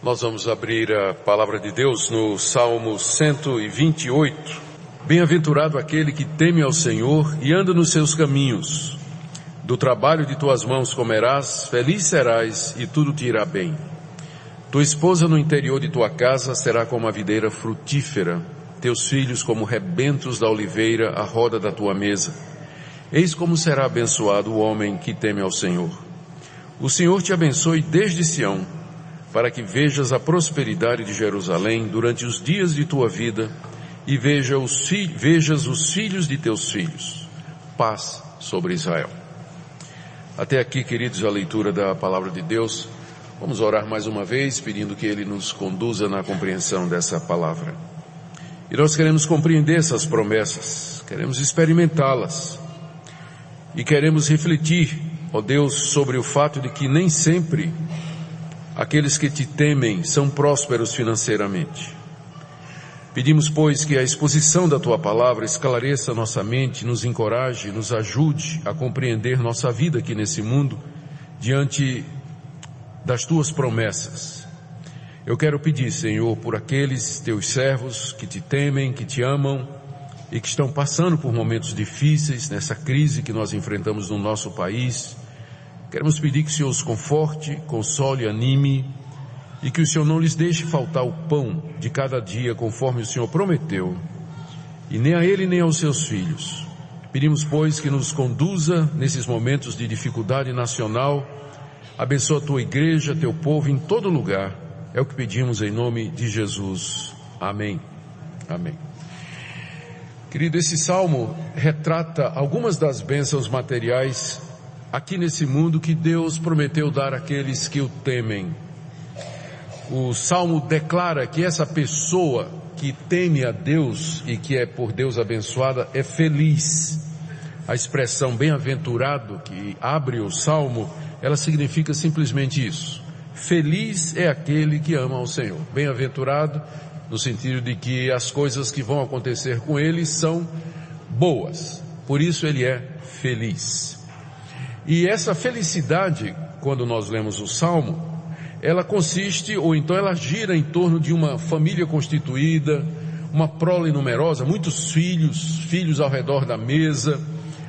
Nós vamos abrir a palavra de Deus no Salmo 128. Bem-aventurado aquele que teme ao Senhor e anda nos seus caminhos. Do trabalho de tuas mãos comerás, feliz serás e tudo te irá bem. Tua esposa no interior de tua casa será como a videira frutífera, teus filhos como rebentos da oliveira à roda da tua mesa. Eis como será abençoado o homem que teme ao Senhor. O Senhor te abençoe desde Sião, para que vejas a prosperidade de Jerusalém durante os dias de tua vida e vejas os filhos de teus filhos. Paz sobre Israel. Até aqui, queridos, a leitura da palavra de Deus. Vamos orar mais uma vez, pedindo que Ele nos conduza na compreensão dessa palavra. E nós queremos compreender essas promessas, queremos experimentá-las e queremos refletir, ó Deus, sobre o fato de que nem sempre aqueles que te temem são prósperos financeiramente. Pedimos, pois, que a exposição da tua palavra esclareça nossa mente, nos encoraje, nos ajude a compreender nossa vida aqui nesse mundo, diante das tuas promessas. Eu quero pedir, Senhor, por aqueles teus servos que te temem, que te amam e que estão passando por momentos difíceis nessa crise que nós enfrentamos no nosso país. Queremos pedir que o Senhor os conforte, console, anime e que o Senhor não lhes deixe faltar o pão de cada dia conforme o Senhor prometeu, e nem a ele nem aos seus filhos. Pedimos, pois, que nos conduza nesses momentos de dificuldade nacional. Abençoa a tua igreja, teu povo em todo lugar. É o que pedimos em nome de Jesus. Amém. Amém. Querido, esse salmo retrata algumas das bênçãos materiais aqui nesse mundo que Deus prometeu dar àqueles que o temem. O Salmo declara que essa pessoa que teme a Deus e que é por Deus abençoada é feliz. A expressão bem-aventurado que abre o Salmo, ela significa simplesmente isso. Feliz é aquele que ama ao Senhor. Bem-aventurado no sentido de que as coisas que vão acontecer com ele são boas. Por isso ele é feliz. E essa felicidade, quando nós lemos o Salmo, ela consiste, ou então ela gira em torno de uma família constituída, uma prole numerosa, muitos filhos, filhos ao redor da mesa.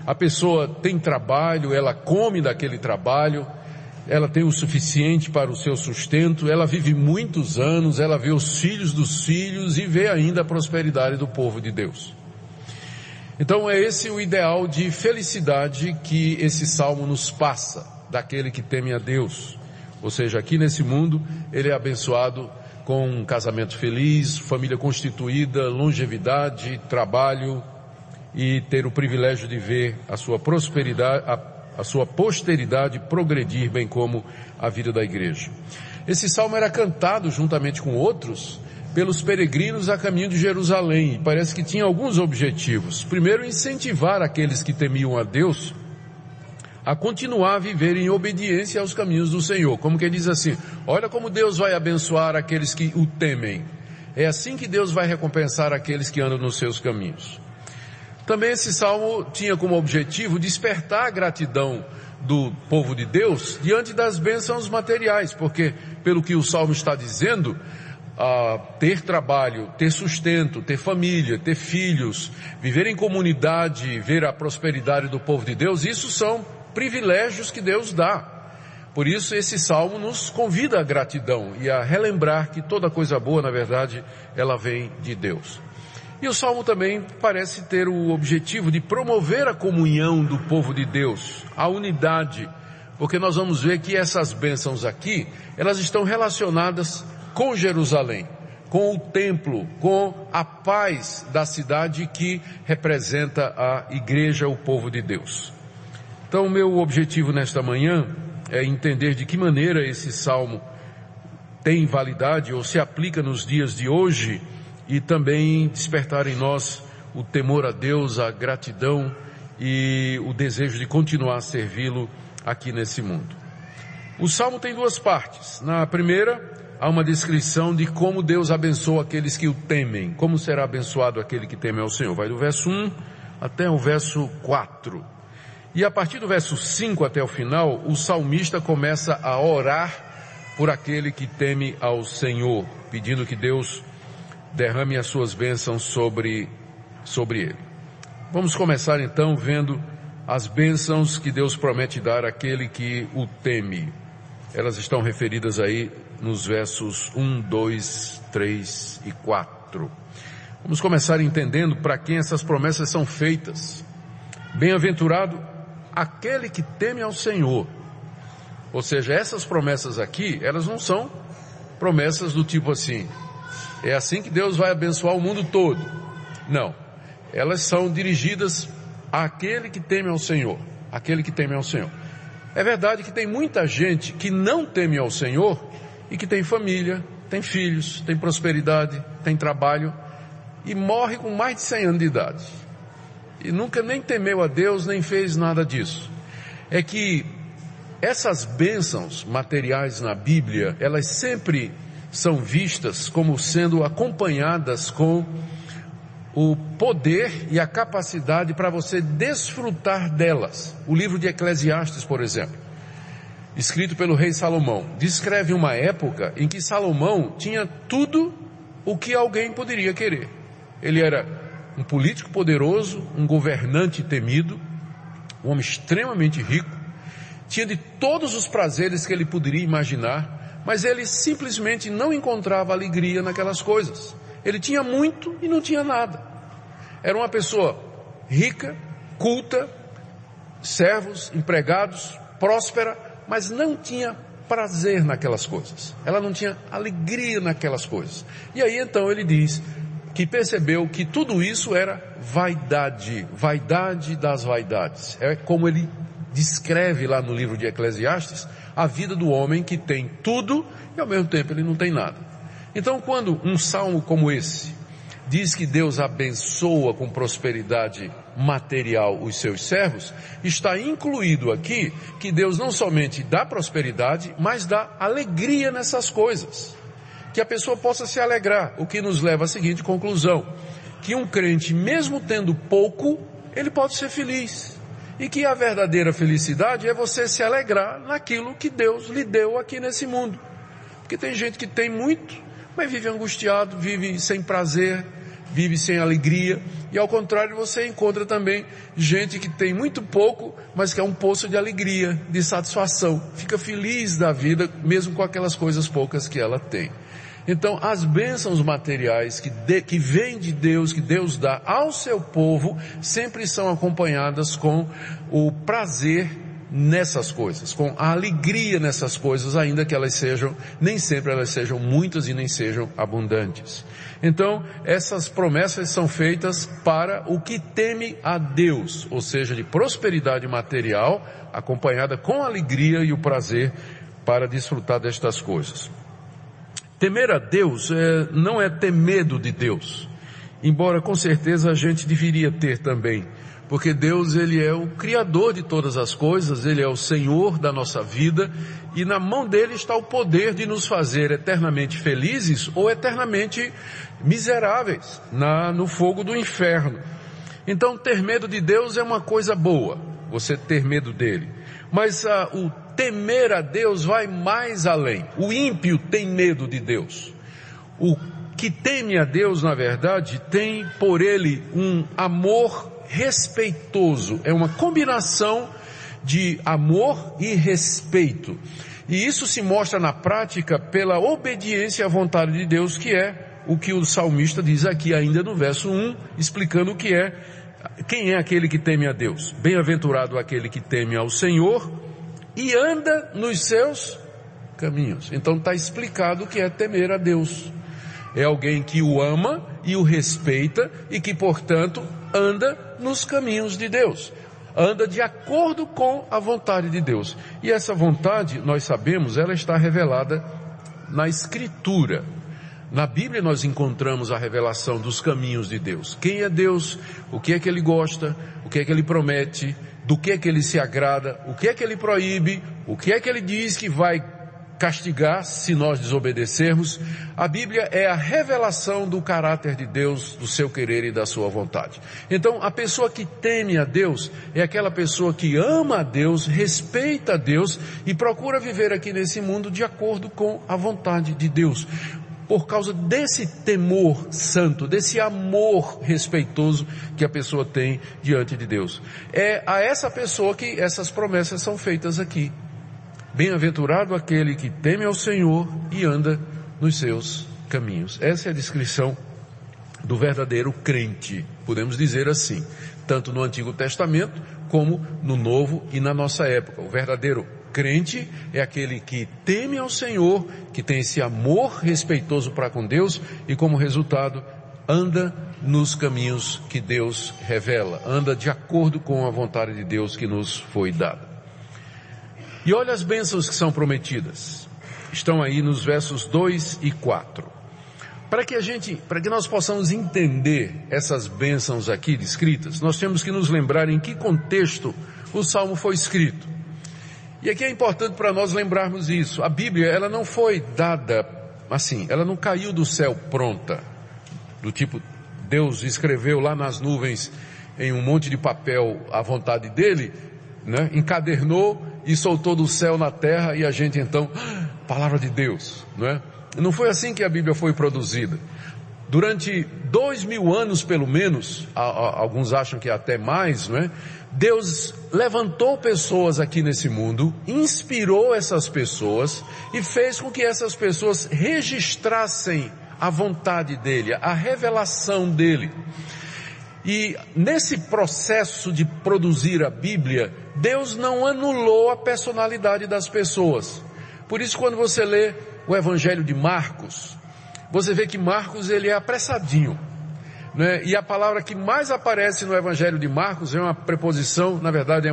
A pessoa tem trabalho, ela come daquele trabalho, ela tem o suficiente para o seu sustento, ela vive muitos anos, ela vê os filhos dos filhos e vê ainda a prosperidade do povo de Deus. Então é esse o ideal de felicidade que esse salmo nos passa, daquele que teme a Deus. Ou seja, aqui nesse mundo, ele é abençoado com um casamento feliz, família constituída, longevidade, trabalho e ter o privilégio de ver a sua prosperidade, a sua posteridade progredir, bem como a vida da igreja. Esse salmo era cantado juntamente com outros pelos peregrinos a caminho de Jerusalém, e parece que tinha alguns objetivos. Primeiro, incentivar aqueles que temiam a Deus a continuar a viver em obediência aos caminhos do Senhor. Como que ele diz assim, olha como Deus vai abençoar aqueles que o temem. É assim que Deus vai recompensar aqueles que andam nos seus caminhos. Também esse salmo tinha como objetivo despertar a gratidão do povo de Deus diante das bênçãos materiais, porque pelo que o salmo está dizendo, ter trabalho, ter sustento, ter família, ter filhos, viver em comunidade, ver a prosperidade do povo de Deus, isso são privilégios que Deus dá. Por isso esse salmo nos convida à gratidão e a relembrar que toda coisa boa, na verdade, ela vem de Deus. E o salmo também parece ter o objetivo de promover a comunhão do povo de Deus, a unidade, porque nós vamos ver que essas bênçãos aqui, elas estão relacionadas com Jerusalém, com o templo, com a paz da cidade que representa a igreja, o povo de Deus. Então, o meu objetivo nesta manhã é entender de que maneira esse salmo tem validade ou se aplica nos dias de hoje e também despertar em nós o temor a Deus, a gratidão e o desejo de continuar a servi-lo aqui nesse mundo. O salmo tem duas partes. Na primeira, há uma descrição de como Deus abençoa aqueles que o temem. Como será abençoado aquele que teme ao Senhor? Vai do verso 1 até o verso 4. E a partir do verso 5 até o final, o salmista começa a orar por aquele que teme ao Senhor, pedindo que Deus derrame as suas bênçãos sobre ele. Vamos começar então vendo as bênçãos que Deus promete dar àquele que o teme. Elas estão referidas aí nos versos 1, 2, 3 e 4. Vamos começar entendendo para quem essas promessas são feitas. Bem-aventurado aquele que teme ao Senhor. Ou seja, essas promessas aqui, elas não são promessas do tipo assim, é assim que Deus vai abençoar o mundo todo. Não. Elas são dirigidas àquele que teme ao Senhor. Aquele que teme ao Senhor. É verdade que tem muita gente que não teme ao Senhor e que tem família, tem filhos, tem prosperidade, tem trabalho e morre com mais de 100 anos de idade. E nunca nem temeu a Deus, nem fez nada disso. É que essas bênçãos materiais na Bíblia, elas sempre são vistas como sendo acompanhadas com o poder e a capacidade para você desfrutar delas. O livro de Eclesiastes, por exemplo, escrito pelo rei Salomão, descreve uma época em que Salomão tinha tudo o que alguém poderia querer. Ele era um político poderoso, um governante temido, um homem extremamente rico, tinha de todos os prazeres que ele poderia imaginar, mas ele simplesmente não encontrava alegria naquelas coisas. Ele tinha muito e não tinha nada. Era uma pessoa rica, culta, servos, empregados, próspera, mas não tinha prazer naquelas coisas. Ela não tinha alegria naquelas coisas. E aí então ele diz que percebeu que tudo isso era vaidade, vaidade das vaidades. É como ele descreve lá no livro de Eclesiastes a vida do homem que tem tudo e ao mesmo tempo ele não tem nada. Então, quando um salmo como esse diz que Deus abençoa com prosperidade material os seus servos, está incluído aqui que Deus não somente dá prosperidade, mas dá alegria nessas coisas. Que a pessoa possa se alegrar, o que nos leva à seguinte conclusão, que um crente, mesmo tendo pouco, ele pode ser feliz. E que a verdadeira felicidade é você se alegrar naquilo que Deus lhe deu aqui nesse mundo. Porque tem gente que tem muito, mas vive angustiado, vive sem prazer, vive sem alegria. E ao contrário, você encontra também gente que tem muito pouco, mas que é um poço de alegria, de satisfação. Fica feliz da vida, mesmo com aquelas coisas poucas que ela tem. Então, as bênçãos materiais que vêm de Deus, que Deus dá ao seu povo, sempre são acompanhadas com o prazer nessas coisas, com a alegria nessas coisas, ainda que elas sejam, nem sempre elas sejam muitas e nem sejam abundantes. Então, essas promessas são feitas para o que teme a Deus, ou seja, de prosperidade material, acompanhada com a alegria e o prazer para desfrutar destas coisas. Temer a Deus não é ter medo de Deus, embora com certeza a gente deveria ter também. Porque Deus, Ele é o Criador de todas as coisas, Ele é o Senhor da nossa vida e na mão dEle está o poder de nos fazer eternamente felizes ou eternamente miseráveis no fogo do inferno. Então, ter medo de Deus é uma coisa boa, você ter medo dEle. Mas o temer a Deus vai mais além. O ímpio tem medo de Deus. O que teme a Deus, na verdade, tem por Ele um amor respeitoso, é uma combinação de amor e respeito. E isso se mostra na prática pela obediência à vontade de Deus, que é o que o salmista diz aqui ainda no verso 1, explicando o que é, quem é aquele que teme a Deus. Bem-aventurado aquele que teme ao Senhor e anda nos seus caminhos. Então está explicado o que é temer a Deus. É alguém que o ama e o respeita e que, portanto, anda nos caminhos de Deus, anda de acordo com a vontade de Deus. E essa vontade, nós sabemos, ela está revelada na Escritura. Na Bíblia nós encontramos a revelação dos caminhos de Deus. Quem é Deus? O que é que Ele gosta? O que é que Ele promete? Do que é que Ele se agrada? O que é que Ele proíbe? O que é que Ele diz que vai castigar se nós desobedecermos. A Bíblia é a revelação do caráter de Deus, do seu querer e da sua vontade. Então, a pessoa que teme a Deus é aquela pessoa que ama a Deus, respeita a Deus e procura viver aqui nesse mundo de acordo com a vontade de Deus. Por causa desse temor santo, desse amor respeitoso que a pessoa tem diante de Deus. É a essa pessoa que essas promessas são feitas aqui. Bem-aventurado aquele que teme ao Senhor e anda nos seus caminhos. Essa é a descrição do verdadeiro crente, podemos dizer assim, tanto no Antigo Testamento como no Novo e na nossa época. O verdadeiro crente é aquele que teme ao Senhor, que tem esse amor respeitoso para com Deus e, como resultado, anda nos caminhos que Deus revela, anda de acordo com a vontade de Deus que nos foi dada. E olha as bênçãos que são prometidas. Estão aí nos versos 2 e 4. Para que nós possamos entender essas bênçãos aqui descritas, nós temos que nos lembrar em que contexto o Salmo foi escrito. E aqui é importante para nós lembrarmos isso. A Bíblia, ela não foi dada assim, ela não caiu do céu pronta, do tipo Deus escreveu lá nas nuvens em um monte de papel a vontade dele, né? Encadernou e soltou do céu na terra e a gente então, palavra de Deus, não é? Não foi assim que a Bíblia foi produzida. Durante 2000 anos, pelo menos, alguns acham que até mais, não é? Deus levantou pessoas aqui nesse mundo, inspirou essas pessoas e fez com que essas pessoas registrassem a vontade dele, a revelação dele. E nesse processo de produzir a Bíblia, Deus não anulou a personalidade das pessoas. Por isso, quando você lê o Evangelho de Marcos, você vê que Marcos, ele é apressadinho, né? E a palavra que mais aparece no Evangelho de Marcos é uma preposição, na verdade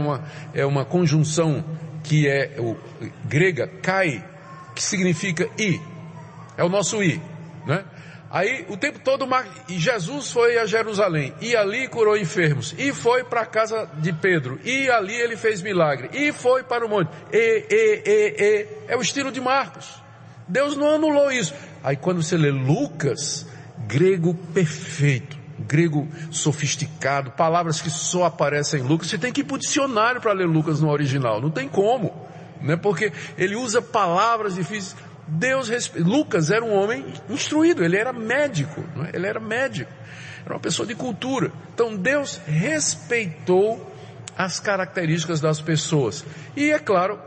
é uma conjunção que é grega, kai, que significa ir. É o nosso ir, né? Aí o tempo todo Jesus foi a Jerusalém, e ali curou enfermos, e foi para a casa de Pedro, e ali ele fez milagre, e foi para o monte, é o estilo de Marcos. Deus não anulou isso. Aí quando você lê Lucas, grego perfeito, grego sofisticado, palavras que só aparecem em Lucas, você tem que ir para o dicionário para ler Lucas no original, não tem como, né? Porque ele usa palavras difíceis. Lucas era um homem instruído, ele era médico, não é? Ele era médico, era uma pessoa de cultura. Então Deus respeitou as características das pessoas. E é claro,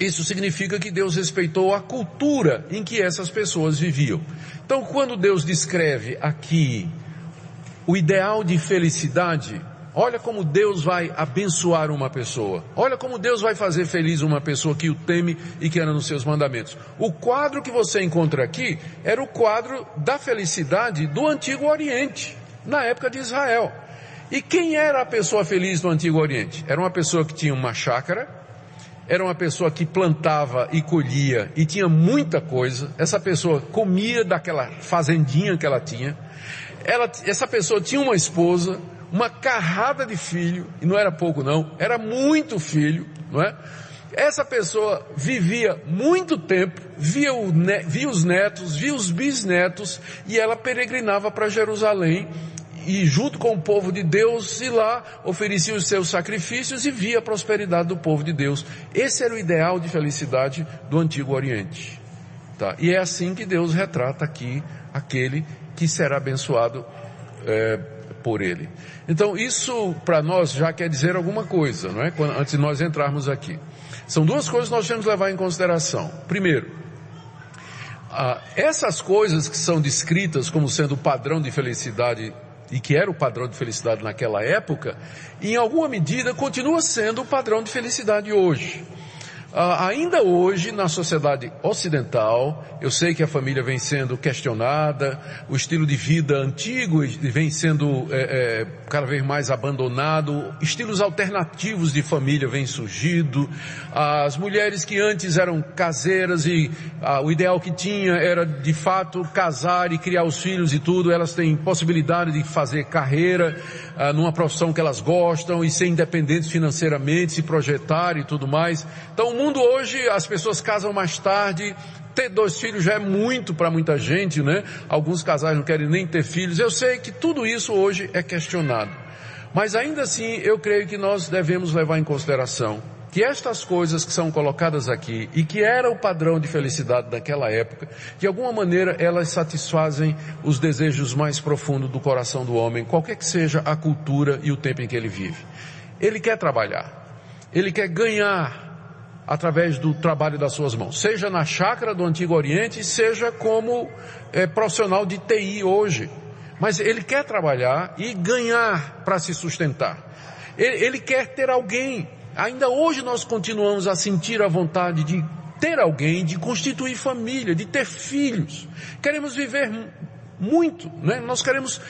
isso significa que Deus respeitou a cultura em que essas pessoas viviam. Então quando Deus descreve aqui o ideal de felicidade, olha como Deus vai abençoar uma pessoa. Olha como Deus vai fazer feliz uma pessoa que o teme e que anda nos seus mandamentos. O quadro que você encontra aqui era o quadro da felicidade do Antigo Oriente, na época de Israel. E quem era a pessoa feliz do Antigo Oriente? Era uma pessoa que tinha uma chácara, era uma pessoa que plantava e colhia e tinha muita coisa. Essa pessoa comia daquela fazendinha que ela tinha. Essa pessoa tinha uma esposa, uma carrada de filho, e não era pouco não, era muito filho, não é? Essa pessoa vivia muito tempo, via os netos, via os bisnetos, e ela peregrinava para Jerusalém, e junto com o povo de Deus, e lá oferecia os seus sacrifícios e via a prosperidade do povo de Deus. Esse era o ideal de felicidade do Antigo Oriente, tá? E é assim que Deus retrata aqui aquele que será abençoado por ele. Então isso para nós já quer dizer alguma coisa, não é? Antes de nós entrarmos aqui, são duas coisas que nós temos que levar em consideração. Primeiro, essas coisas que são descritas como sendo o padrão de felicidade, e que era o padrão de felicidade naquela época, em alguma medida continua sendo o padrão de felicidade hoje. Ainda hoje, na sociedade ocidental, eu sei que a família vem sendo questionada, o estilo de vida antigo vem sendo cada vez mais abandonado, estilos alternativos de família vêm surgindo, as mulheres que antes eram caseiras e o ideal que tinha era de fato casar e criar os filhos e tudo, elas têm possibilidade de fazer carreira numa profissão que elas gostam e ser independentes financeiramente, se projetar e tudo mais. Então mundo hoje as pessoas casam mais tarde, ter 2 filhos já é muito para muita gente, né? Alguns casais não querem nem ter filhos. Eu sei que tudo isso hoje é questionado. Mas ainda assim, eu creio que nós devemos levar em consideração que estas coisas que são colocadas aqui e que era o padrão de felicidade daquela época, de alguma maneira elas satisfazem os desejos mais profundos do coração do homem, qualquer que seja a cultura e o tempo em que ele vive. Ele quer trabalhar, ele quer ganhar através do trabalho das suas mãos, seja na chácara do Antigo Oriente, seja como profissional de TI hoje. Mas ele quer trabalhar e ganhar para se sustentar. Ele quer ter alguém. Ainda hoje nós continuamos a sentir a vontade de ter alguém, de constituir família, de ter filhos. Queremos viver muito, né? Nós queremos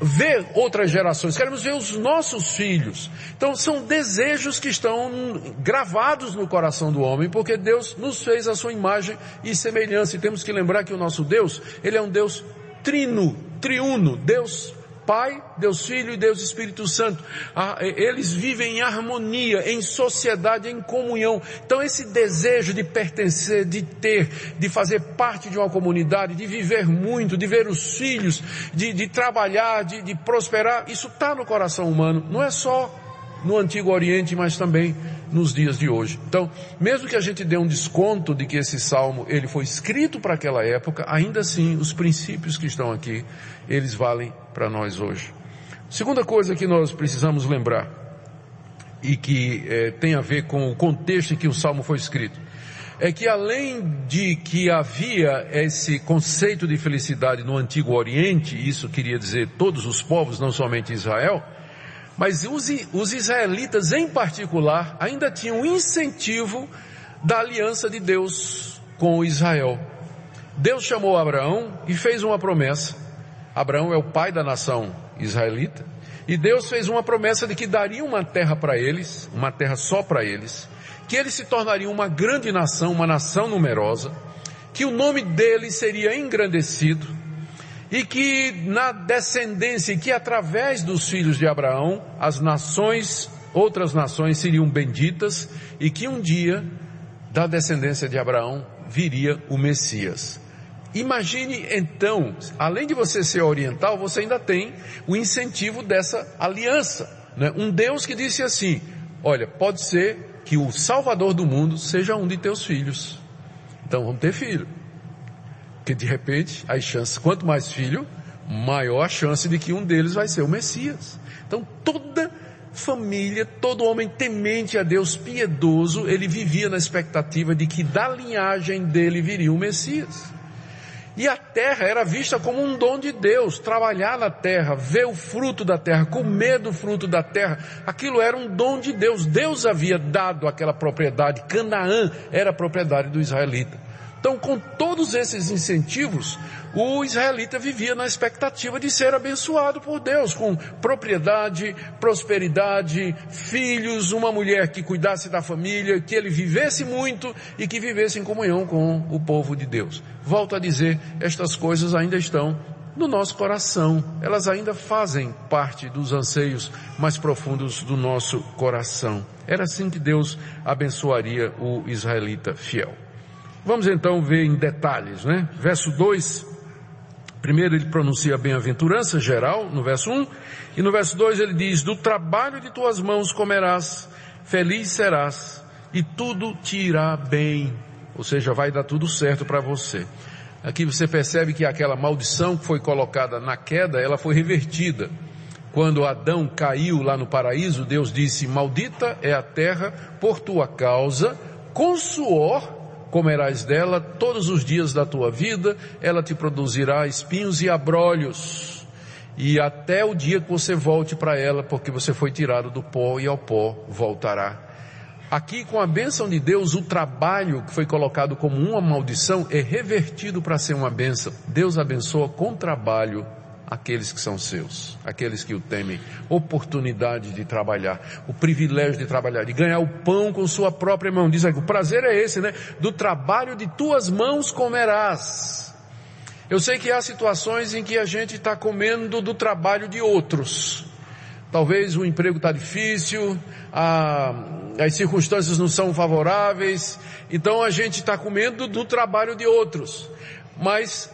ver outras gerações, queremos ver os nossos filhos. Então são desejos que estão gravados no coração do homem, porque Deus nos fez a sua imagem e semelhança. E temos que lembrar que o nosso Deus, ele é um Deus triuno, Deus Pai, Deus Filho e Deus Espírito Santo. Eles vivem em harmonia, em sociedade, em comunhão. Então esse desejo de pertencer, de ter, de fazer parte de uma comunidade, de viver muito, de ver os filhos, de trabalhar, de prosperar, isso está no coração humano. Não é só no Antigo Oriente, mas também nos dias de hoje. Então, mesmo que a gente dê um desconto de que esse salmo ele foi escrito para aquela época, ainda assim, os princípios que estão aqui, eles valem para nós hoje. Segunda coisa que nós precisamos lembrar, e que tem a ver com o contexto em que o salmo foi escrito, é que além de que havia esse conceito de felicidade no Antigo Oriente, isso queria dizer todos os povos, não somente Israel, mas os israelitas em particular ainda tinham um incentivo da aliança de Deus com Israel. Deus chamou Abraão e fez uma promessa. Abraão é o pai da nação israelita. E Deus fez uma promessa de que daria uma terra para eles, uma terra só para eles, que eles se tornariam uma grande nação, uma nação numerosa, que o nome deles seria engrandecido, e que na descendência, que através dos filhos de Abraão, as nações, outras nações seriam benditas, e que um dia, da descendência de Abraão, viria o Messias. Imagine então, além de você ser oriental, você ainda tem o incentivo dessa aliança, né? Um Deus que disse assim, olha, pode ser que o Salvador do mundo seja um de teus filhos, então vamos ter filho. Porque de repente, as chances, quanto mais filho, maior a chance de que um deles vai ser o Messias. Então toda família, todo homem temente a Deus, piedoso, ele vivia na expectativa de que da linhagem dele viria o Messias. E a terra era vista como um dom de Deus, trabalhar na terra, ver o fruto da terra, comer do fruto da terra, aquilo era um dom de Deus. Deus havia dado aquela propriedade, Canaã era a propriedade do israelita. Então, com todos esses incentivos, o israelita vivia na expectativa de ser abençoado por Deus, com propriedade, prosperidade, filhos, uma mulher que cuidasse da família, que ele vivesse muito e que vivesse em comunhão com o povo de Deus. Volto a dizer, estas coisas ainda estão no nosso coração, elas ainda fazem parte dos anseios mais profundos do nosso coração. Era assim que Deus abençoaria o israelita fiel. Vamos então ver em detalhes, né? Verso 2, primeiro ele pronuncia a bem-aventurança geral, no verso 1, e no verso 2 ele diz, do trabalho de tuas mãos comerás, feliz serás, e tudo te irá bem. Ou seja, vai dar tudo certo para você. Aqui você percebe que aquela maldição que foi colocada na queda, ela foi revertida. Quando Adão caiu lá no paraíso, Deus disse, maldita é a terra por tua causa, com suor comerás dela todos os dias da tua vida, ela te produzirá espinhos e abrolhos, e até o dia que você volte para ela, porque você foi tirado do pó e ao pó voltará. Aqui, com a bênção de Deus, o trabalho que foi colocado como uma maldição é revertido para ser uma bênção. Deus abençoa com trabalho aqueles que são seus, aqueles que o temem, oportunidade de trabalhar, o privilégio de trabalhar, de ganhar o pão com sua própria mão. Diz aqui, o prazer é esse, né? Do trabalho de tuas mãos comerás. Eu sei que há situações em que a gente está comendo do trabalho de outros. Talvez o emprego está difícil, as circunstâncias não são favoráveis, então a gente está com medo do trabalho de outros. Mas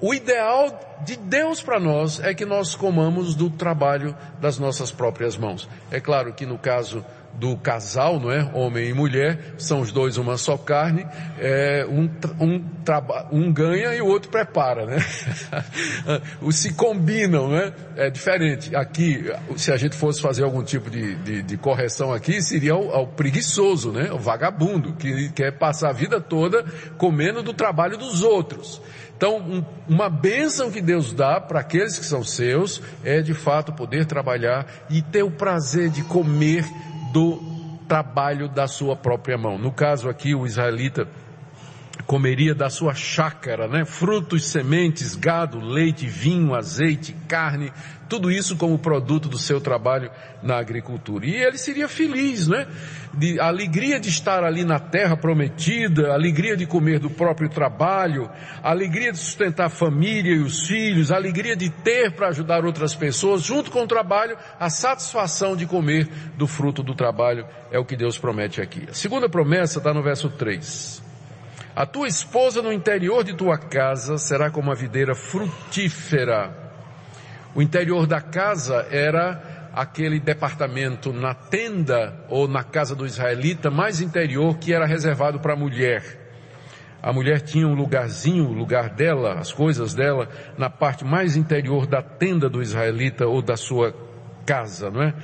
o ideal de Deus para nós é que nós comamos do trabalho das nossas próprias mãos. É claro que no caso do casal, não é? Homem e mulher, são os dois uma só carne, um ganha e o outro prepara, né? Os se combinam, né? É diferente. Aqui, se a gente fosse fazer algum tipo de correção aqui, seria ao preguiçoso, né? O vagabundo, que quer passar a vida toda comendo do trabalho dos outros. Então, uma bênção que Deus dá para aqueles que são seus é, de fato, poder trabalhar e ter o prazer de comer do trabalho da sua própria mão. No caso aqui, o israelita comeria da sua chácara, né? Frutos, sementes, gado, leite, vinho, azeite, carne, tudo isso como produto do seu trabalho na agricultura. E ele seria feliz, né? A alegria de estar ali na terra prometida, a alegria de comer do próprio trabalho, a alegria de sustentar a família e os filhos, a alegria de ter para ajudar outras pessoas, junto com o trabalho, a satisfação de comer do fruto do trabalho, é o que Deus promete aqui. A segunda promessa está no verso 3. A tua esposa no interior de tua casa será como a videira frutífera. O interior da casa era aquele departamento na tenda ou na casa do israelita mais interior, que era reservado para a mulher. A mulher tinha um lugarzinho, o lugar dela, as coisas dela, na parte mais interior da tenda do israelita ou da sua casa, não é?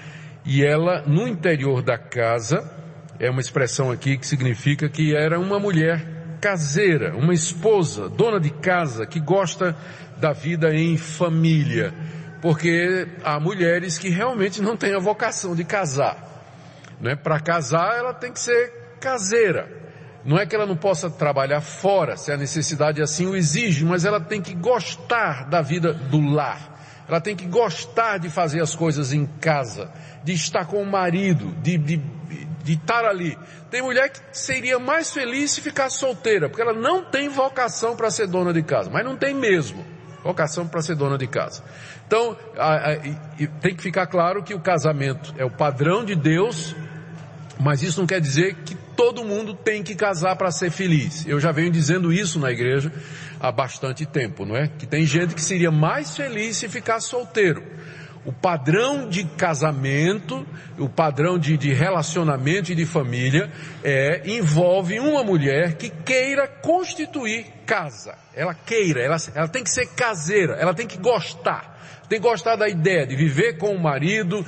E ela, no interior da casa, é uma expressão aqui que significa que era uma mulher caseira, uma esposa, dona de casa, que gosta da vida em família, porque há mulheres que realmente não têm a vocação de casar, né? Para casar ela tem que ser caseira, não é que ela não possa trabalhar fora, se a necessidade assim o exige, mas ela tem que gostar da vida do lar, ela tem que gostar de fazer as coisas em casa, de estar com o marido, de estar ali. Tem mulher que seria mais feliz se ficasse solteira, porque ela não tem vocação para ser dona de casa, mas não tem mesmo vocação para ser dona de casa. Então, tem que ficar claro que o casamento é o padrão de Deus, mas isso não quer dizer que todo mundo tem que casar para ser feliz. Eu já venho dizendo isso na igreja há bastante tempo, não é? Que tem gente que seria mais feliz se ficasse solteiro. O padrão de casamento, o padrão de relacionamento e de família envolve uma mulher que queira constituir casa. Ela queira, ela tem que ser caseira, ela tem que gostar. Tem que gostar da ideia de viver com o marido,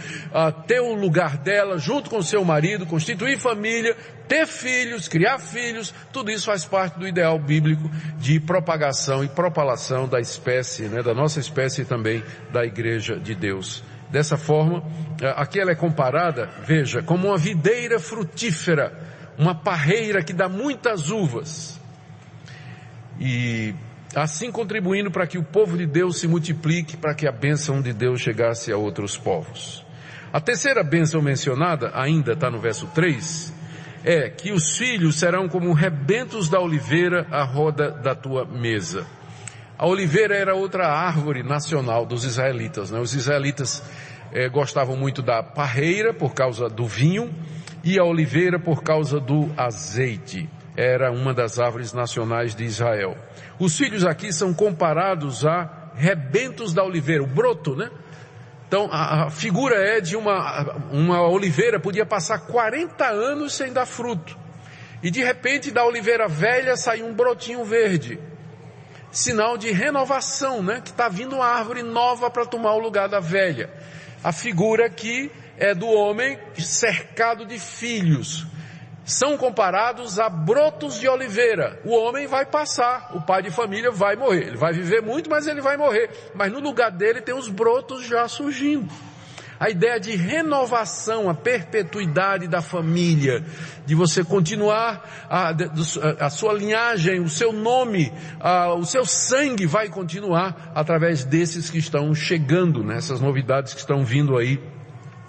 ter o lugar dela junto com o seu marido, constituir família, ter filhos, criar filhos. Tudo isso faz parte do ideal bíblico de propagação e propalação da espécie, né, da nossa espécie e também da Igreja de Deus. Dessa forma, aqui ela é comparada, veja, como uma videira frutífera, uma parreira que dá muitas uvas, e assim contribuindo para que o povo de Deus se multiplique, para que a bênção de Deus chegasse a outros povos. A terceira bênção mencionada, ainda está no verso 3, é que os filhos serão como rebentos da oliveira à roda da tua mesa. A oliveira era outra árvore nacional dos israelitas, né? Os israelitas gostavam muito da parreira por causa do vinho e a oliveira por causa do azeite. Era uma das árvores nacionais de Israel. Os filhos aqui são comparados a rebentos da oliveira, o broto, né? Então, a figura é de uma oliveira, podia passar 40 anos sem dar fruto. E de repente, da oliveira velha, sai um brotinho verde. Sinal de renovação, né? Que está vindo uma árvore nova para tomar o lugar da velha. A figura aqui é do homem cercado de filhos. São comparados a brotos de oliveira. O homem vai passar, o pai de família vai morrer. Ele vai viver muito, mas ele vai morrer. Mas no lugar dele tem os brotos já surgindo. A ideia de renovação, a perpetuidade da família, de você continuar a sua linhagem, o seu nome, o seu sangue vai continuar através desses que estão chegando, né? Essas novidades que estão vindo aí,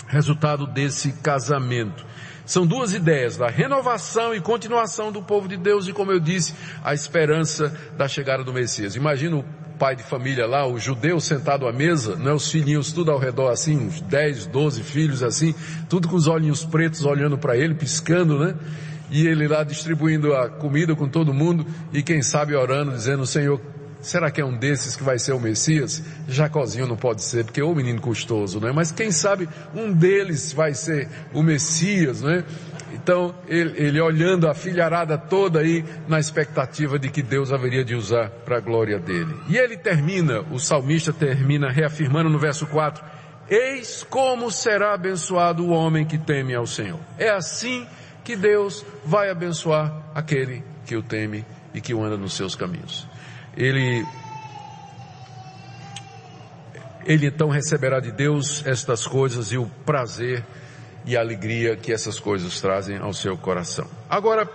resultado desse casamento. São duas ideias, da renovação e continuação do povo de Deus e, como eu disse, a esperança da chegada do Messias. Imagina pai de família lá, o judeu sentado à mesa, né, os filhinhos tudo ao redor assim, uns 10, 12 filhos assim, tudo com os olhinhos pretos olhando para ele, piscando, né? E ele lá distribuindo a comida com todo mundo e quem sabe orando, dizendo: Senhor, será que é um desses que vai ser o Messias? Jacozinho não pode ser, porque é o menino custoso, né? Mas quem sabe um deles vai ser o Messias, né? Então, ele olhando a filharada toda aí, na expectativa de que Deus haveria de usar para a glória dele. E ele termina, o salmista termina reafirmando no verso 4, eis como será abençoado o homem que teme ao Senhor. É assim que Deus vai abençoar aquele que o teme e que o anda nos seus caminhos. Ele então receberá de Deus estas coisas e o prazer e a alegria que essas coisas trazem ao seu coração. Agora,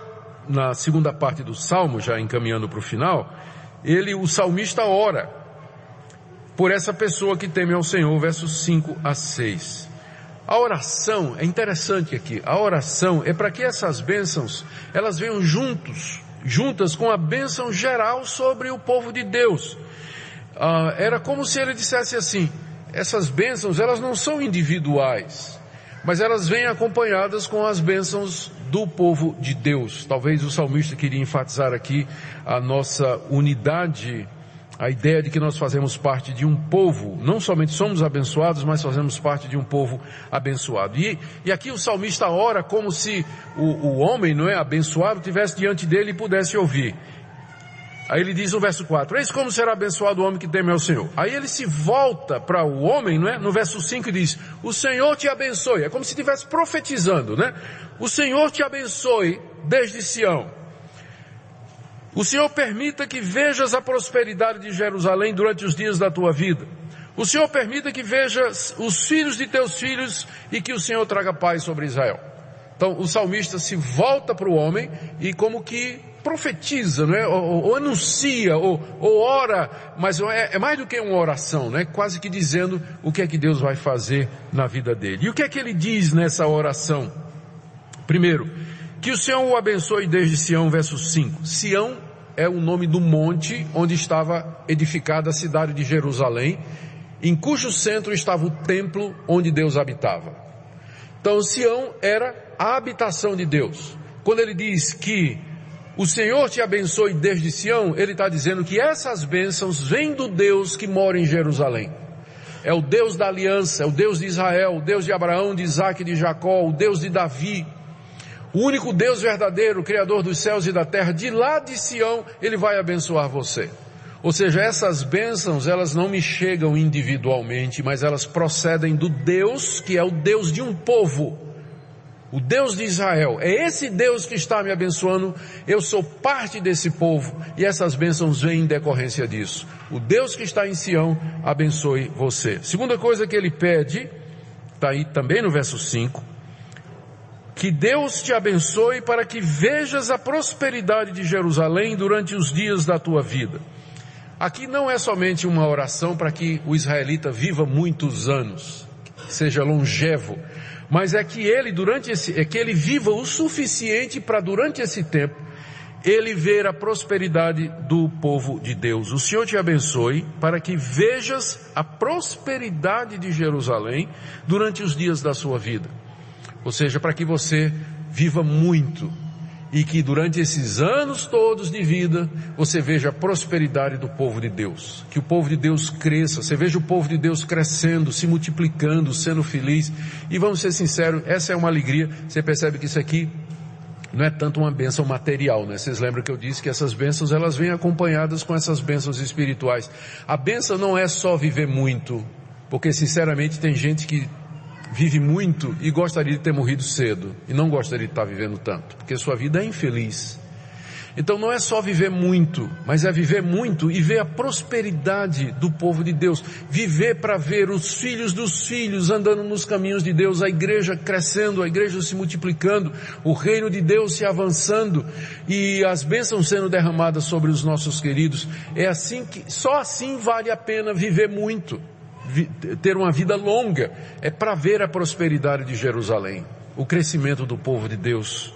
na segunda parte do Salmo, já encaminhando para o final, o salmista ora por essa pessoa que teme ao Senhor, versos 5 a 6. A oração, é interessante aqui, a oração é para que essas bênçãos, elas venham juntas com a bênção geral sobre o povo de Deus. Era como se ele dissesse assim, essas bênçãos, elas não são individuais, mas elas vêm acompanhadas com as bênçãos do povo de Deus. Talvez o salmista queria enfatizar aqui a nossa unidade, a ideia de que nós fazemos parte de um povo, não somente somos abençoados, mas fazemos parte de um povo abençoado. E aqui o salmista ora como se o homem, não é, abençoado, tivesse diante dele e pudesse ouvir. Aí ele diz no verso 4, eis como será abençoado o homem que teme ao Senhor. Aí ele se volta para o homem, não é? No verso 5 diz, o Senhor te abençoe. É como se estivesse profetizando, né? O Senhor te abençoe desde Sião. O Senhor permita que vejas a prosperidade de Jerusalém durante os dias da tua vida. O Senhor permita que vejas os filhos de teus filhos e que o Senhor traga paz sobre Israel. Então o salmista se volta para o homem e como que profetiza, não é? Ou anuncia, ou ora, mas é mais do que uma oração, né? Quase que dizendo o que é que Deus vai fazer na vida dele. E o que é que ele diz nessa oração? Primeiro, que o Senhor o abençoe desde Sião, verso 5. Sião é o nome do monte onde estava edificada a cidade de Jerusalém, em cujo centro estava o templo onde Deus habitava. Então Sião era a habitação de Deus. Quando ele diz que o Senhor te abençoe desde Sião, ele está dizendo que essas bênçãos vêm do Deus que mora em Jerusalém. É o Deus da aliança, é o Deus de Israel, o Deus de Abraão, de Isaac e de Jacó, o Deus de Davi, o único Deus verdadeiro, Criador dos céus e da terra. De lá de Sião, ele vai abençoar você. Ou seja, essas bênçãos, elas não me chegam individualmente, mas elas procedem do Deus que é o Deus de um povo. O Deus de Israel, é esse Deus que está me abençoando, eu sou parte desse povo e essas bênçãos vêm em decorrência disso. O Deus que está em Sião abençoe você. Segunda coisa que ele pede, está aí também no verso 5, que Deus te abençoe para que vejas a prosperidade de Jerusalém durante os dias da tua vida. Aqui não é somente uma oração para que o israelita viva muitos anos, seja longevo, mas é que ele viva o suficiente para durante esse tempo ele ver a prosperidade do povo de Deus. O Senhor te abençoe para que vejas a prosperidade de Jerusalém durante os dias da sua vida. Ou seja, para que você viva muito e que durante esses anos todos de vida você veja a prosperidade do povo de Deus, que o povo de Deus cresça, você veja o povo de Deus crescendo, se multiplicando, sendo feliz. E vamos ser sinceros, essa é uma alegria. Você percebe que isso aqui não é tanto uma bênção material, né? Vocês lembram que eu disse que essas bênçãos, elas vêm acompanhadas com essas bênçãos espirituais. A bênção não é só viver muito, porque sinceramente tem gente que vive muito e gostaria de ter morrido cedo, e não gostaria de estar vivendo tanto, porque sua vida é infeliz. Então não é só viver muito, mas é viver muito e ver a prosperidade do povo de Deus, viver para ver os filhos dos filhos andando nos caminhos de Deus, a igreja crescendo, a igreja se multiplicando, o reino de Deus se avançando e as bênçãos sendo derramadas sobre os nossos queridos. É assim que, só assim vale a pena viver muito, ter uma vida longa. É para ver a prosperidade de Jerusalém, o crescimento do povo de Deus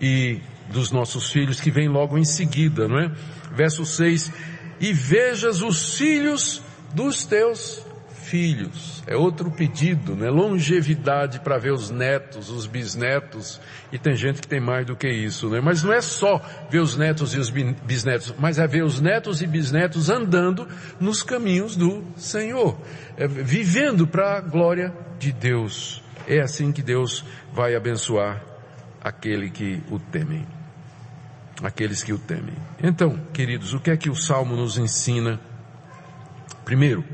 e dos nossos filhos que vem logo em seguida, não é? Verso 6, e vejas os cílios dos teus filhos. É outro pedido, né? Longevidade para ver os netos, os bisnetos, e tem gente que tem mais do que isso, né? Mas não é só ver os netos e os bisnetos, mas é ver os netos e bisnetos andando nos caminhos do Senhor, vivendo para a glória de Deus. É assim que Deus vai abençoar aquele que o temem, aqueles que o temem. Então, queridos, o que é que o Salmo nos ensina? Primeiro,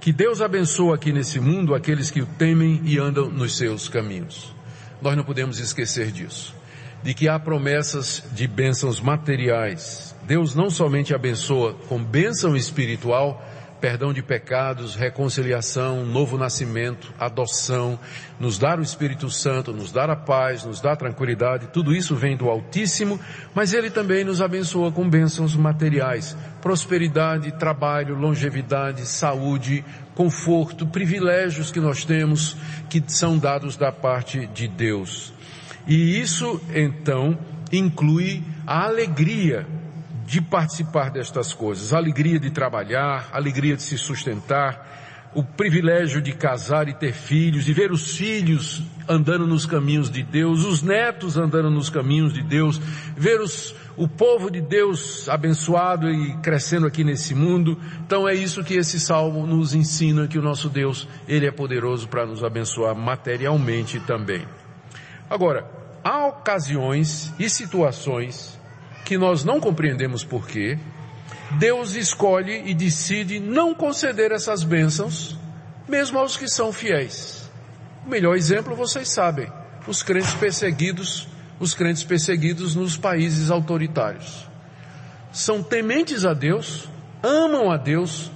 que Deus abençoa aqui nesse mundo aqueles que o temem e andam nos seus caminhos. Nós não podemos esquecer disso, de que há promessas de bênçãos materiais. Deus não somente abençoa com bênção espiritual, perdão de pecados, reconciliação, novo nascimento, adoção, nos dar o Espírito Santo, nos dar a paz, nos dar a tranquilidade, tudo isso vem do Altíssimo, mas Ele também nos abençoa com bênçãos materiais, prosperidade, trabalho, longevidade, saúde, conforto, privilégios que nós temos, que são dados da parte de Deus. E isso, então, inclui a alegria de participar destas coisas, a alegria de trabalhar, a alegria de se sustentar, o privilégio de casar e ter filhos, de ver os filhos andando nos caminhos de Deus, os netos andando nos caminhos de Deus, ver o povo de Deus abençoado e crescendo aqui nesse mundo. Então é isso que esse salmo nos ensina, que o nosso Deus, Ele é poderoso para nos abençoar materialmente também. Agora, há ocasiões e situações que nós não compreendemos por quê, Deus escolhe e decide não conceder essas bênçãos, mesmo aos que são fiéis. O melhor exemplo vocês sabem, os crentes perseguidos nos países autoritários. São tementes a Deus, amam a Deus,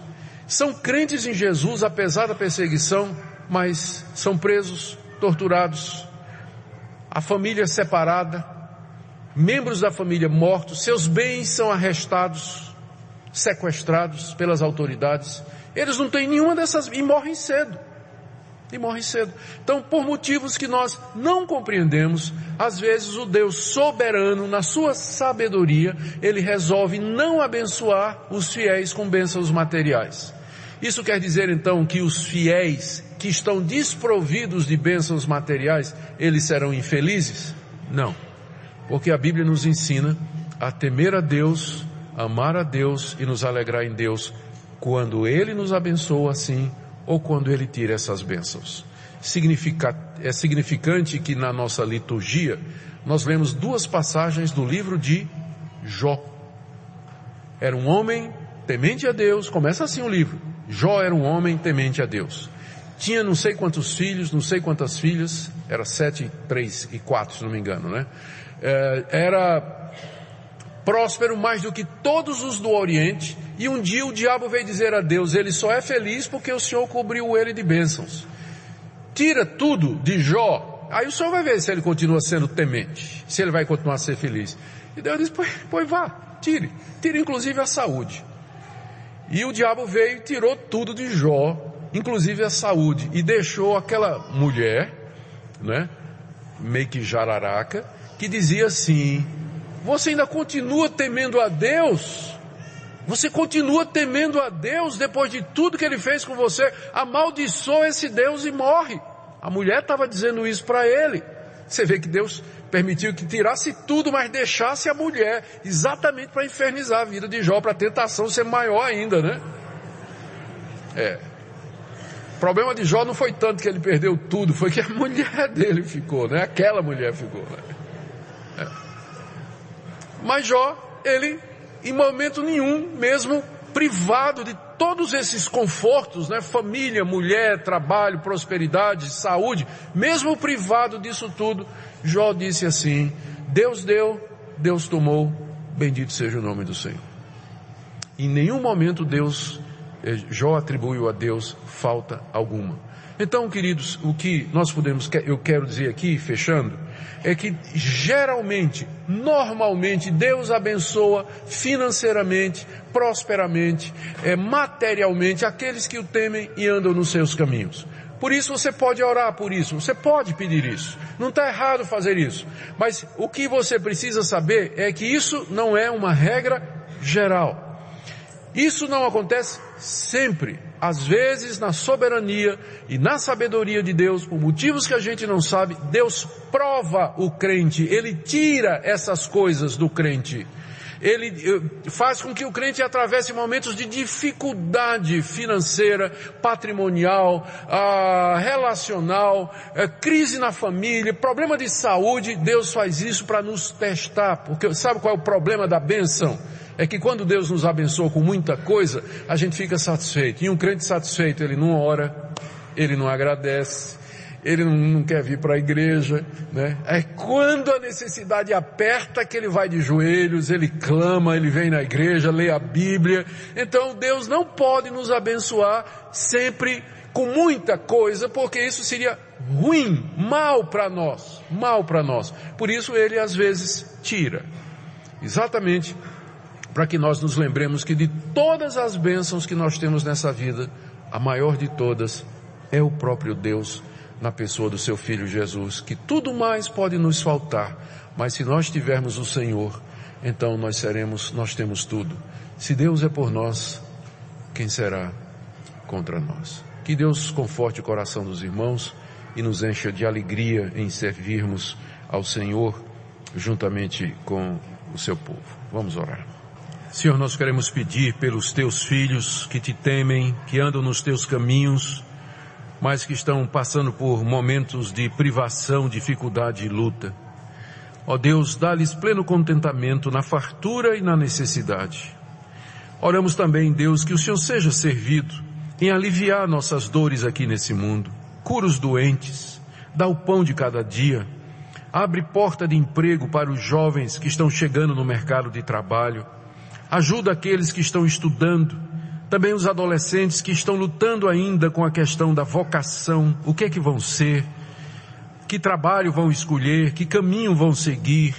são crentes em Jesus apesar da perseguição, mas são presos, torturados, a família separada, membros da família mortos, seus bens são arrestados, sequestrados pelas autoridades. Eles não têm nenhuma dessas, e morrem cedo. Então, por motivos que nós não compreendemos, às vezes o Deus soberano, na sua sabedoria, Ele resolve não abençoar os fiéis com bênçãos materiais. Isso quer dizer, então, que os fiéis que estão desprovidos de bênçãos materiais, eles serão infelizes? Não. Porque a Bíblia nos ensina a temer a Deus, amar a Deus e nos alegrar em Deus, quando Ele nos abençoa assim, ou quando Ele tira essas bênçãos. É significante que na nossa liturgia, nós lemos duas passagens do livro de Jó. Era um homem temente a Deus, começa assim o livro. Jó era um homem temente a Deus. Tinha não sei quantos filhos, não sei quantas filhas, era 7, 3 e 4, se não me engano, né? Era próspero mais do que todos os do Oriente, e um dia o diabo veio dizer a Deus: ele só é feliz porque o Senhor cobriu ele de bênçãos. Tira tudo de Jó, aí o Senhor vai ver se ele continua sendo temente, se ele vai continuar a ser feliz. E Deus disse: pois vá, tire inclusive a saúde. E o diabo veio e tirou tudo de Jó, inclusive a saúde, e deixou aquela mulher, né, meio que jararaca, que dizia assim: você ainda continua temendo a Deus? Você continua temendo a Deus depois de tudo que Ele fez com você? Amaldiçoa esse Deus e morre. A mulher estava dizendo isso para ele. Você vê que Deus permitiu que tirasse tudo, mas deixasse a mulher, exatamente para infernizar a vida de Jó, para a tentação ser maior ainda, né? O problema de Jó não foi tanto que ele perdeu tudo, foi que a mulher dele ficou, né? Aquela mulher ficou, né? Mas Jó, ele, em momento nenhum, mesmo privado de todos esses confortos, né, família, mulher, trabalho, prosperidade, saúde, mesmo privado disso tudo, Jó disse assim: Deus deu, Deus tomou, bendito seja o nome do Senhor. Em nenhum momento Jó atribuiu a Deus falta alguma. Então, queridos, o que eu quero dizer aqui, fechando, é que geralmente, normalmente, Deus abençoa financeiramente, prosperamente, materialmente, aqueles que o temem e andam nos seus caminhos. Por isso você pode orar por isso, você pode pedir isso, não está errado fazer isso. Mas o que você precisa saber é que isso não é uma regra geral. Isso não acontece sempre, às vezes na soberania e na sabedoria de Deus, por motivos que a gente não sabe, Deus prova o crente, Ele tira essas coisas do crente, Ele faz com que o crente atravesse momentos de dificuldade financeira, patrimonial, relacional, crise na família, problema de saúde. Deus faz isso para nos testar, porque sabe qual é o problema da bênção? É que quando Deus nos abençoa com muita coisa, a gente fica satisfeito. E um crente satisfeito, ele não ora, ele não agradece, ele não quer vir para a igreja, né? É quando a necessidade aperta que ele vai de joelhos, ele clama, ele vem na igreja, lê a Bíblia. Então Deus não pode nos abençoar sempre com muita coisa, porque isso seria ruim, mal para nós. Por isso Ele às vezes tira. Exatamente, para que nós nos lembremos que de todas as bênçãos que nós temos nessa vida, a maior de todas é o próprio Deus, na pessoa do seu Filho Jesus, que tudo mais pode nos faltar, mas se nós tivermos o Senhor, então nós temos tudo. Se Deus é por nós, quem será contra nós? Que Deus conforte o coração dos irmãos e nos encha de alegria em servirmos ao Senhor juntamente com o seu povo. Vamos orar. Senhor, nós queremos pedir pelos teus filhos que te temem, que andam nos teus caminhos, mas que estão passando por momentos de privação, dificuldade e luta. Ó Deus, dá-lhes pleno contentamento na fartura e na necessidade. Oramos também, Deus, que o Senhor seja servido em aliviar nossas dores aqui nesse mundo. Cura os doentes, dá o pão de cada dia, abre porta de emprego para os jovens que estão chegando no mercado de trabalho, ajuda aqueles que estão estudando, também os adolescentes que estão lutando ainda com a questão da vocação, o que é que vão ser, que trabalho vão escolher, que caminho vão seguir.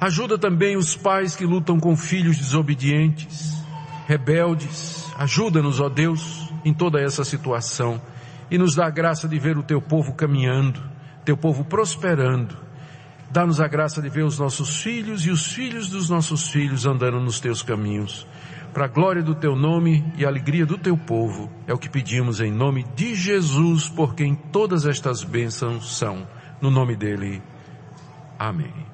Ajuda também os pais que lutam com filhos desobedientes, rebeldes. Ajuda-nos, ó Deus, em toda essa situação e nos dá a graça de ver o teu povo caminhando, teu povo prosperando. Dá-nos a graça de ver os nossos filhos e os filhos dos nossos filhos andando nos teus caminhos. Para a glória do teu nome e a alegria do teu povo, é o que pedimos em nome de Jesus, por quem todas estas bênçãos são. No nome dele. Amém.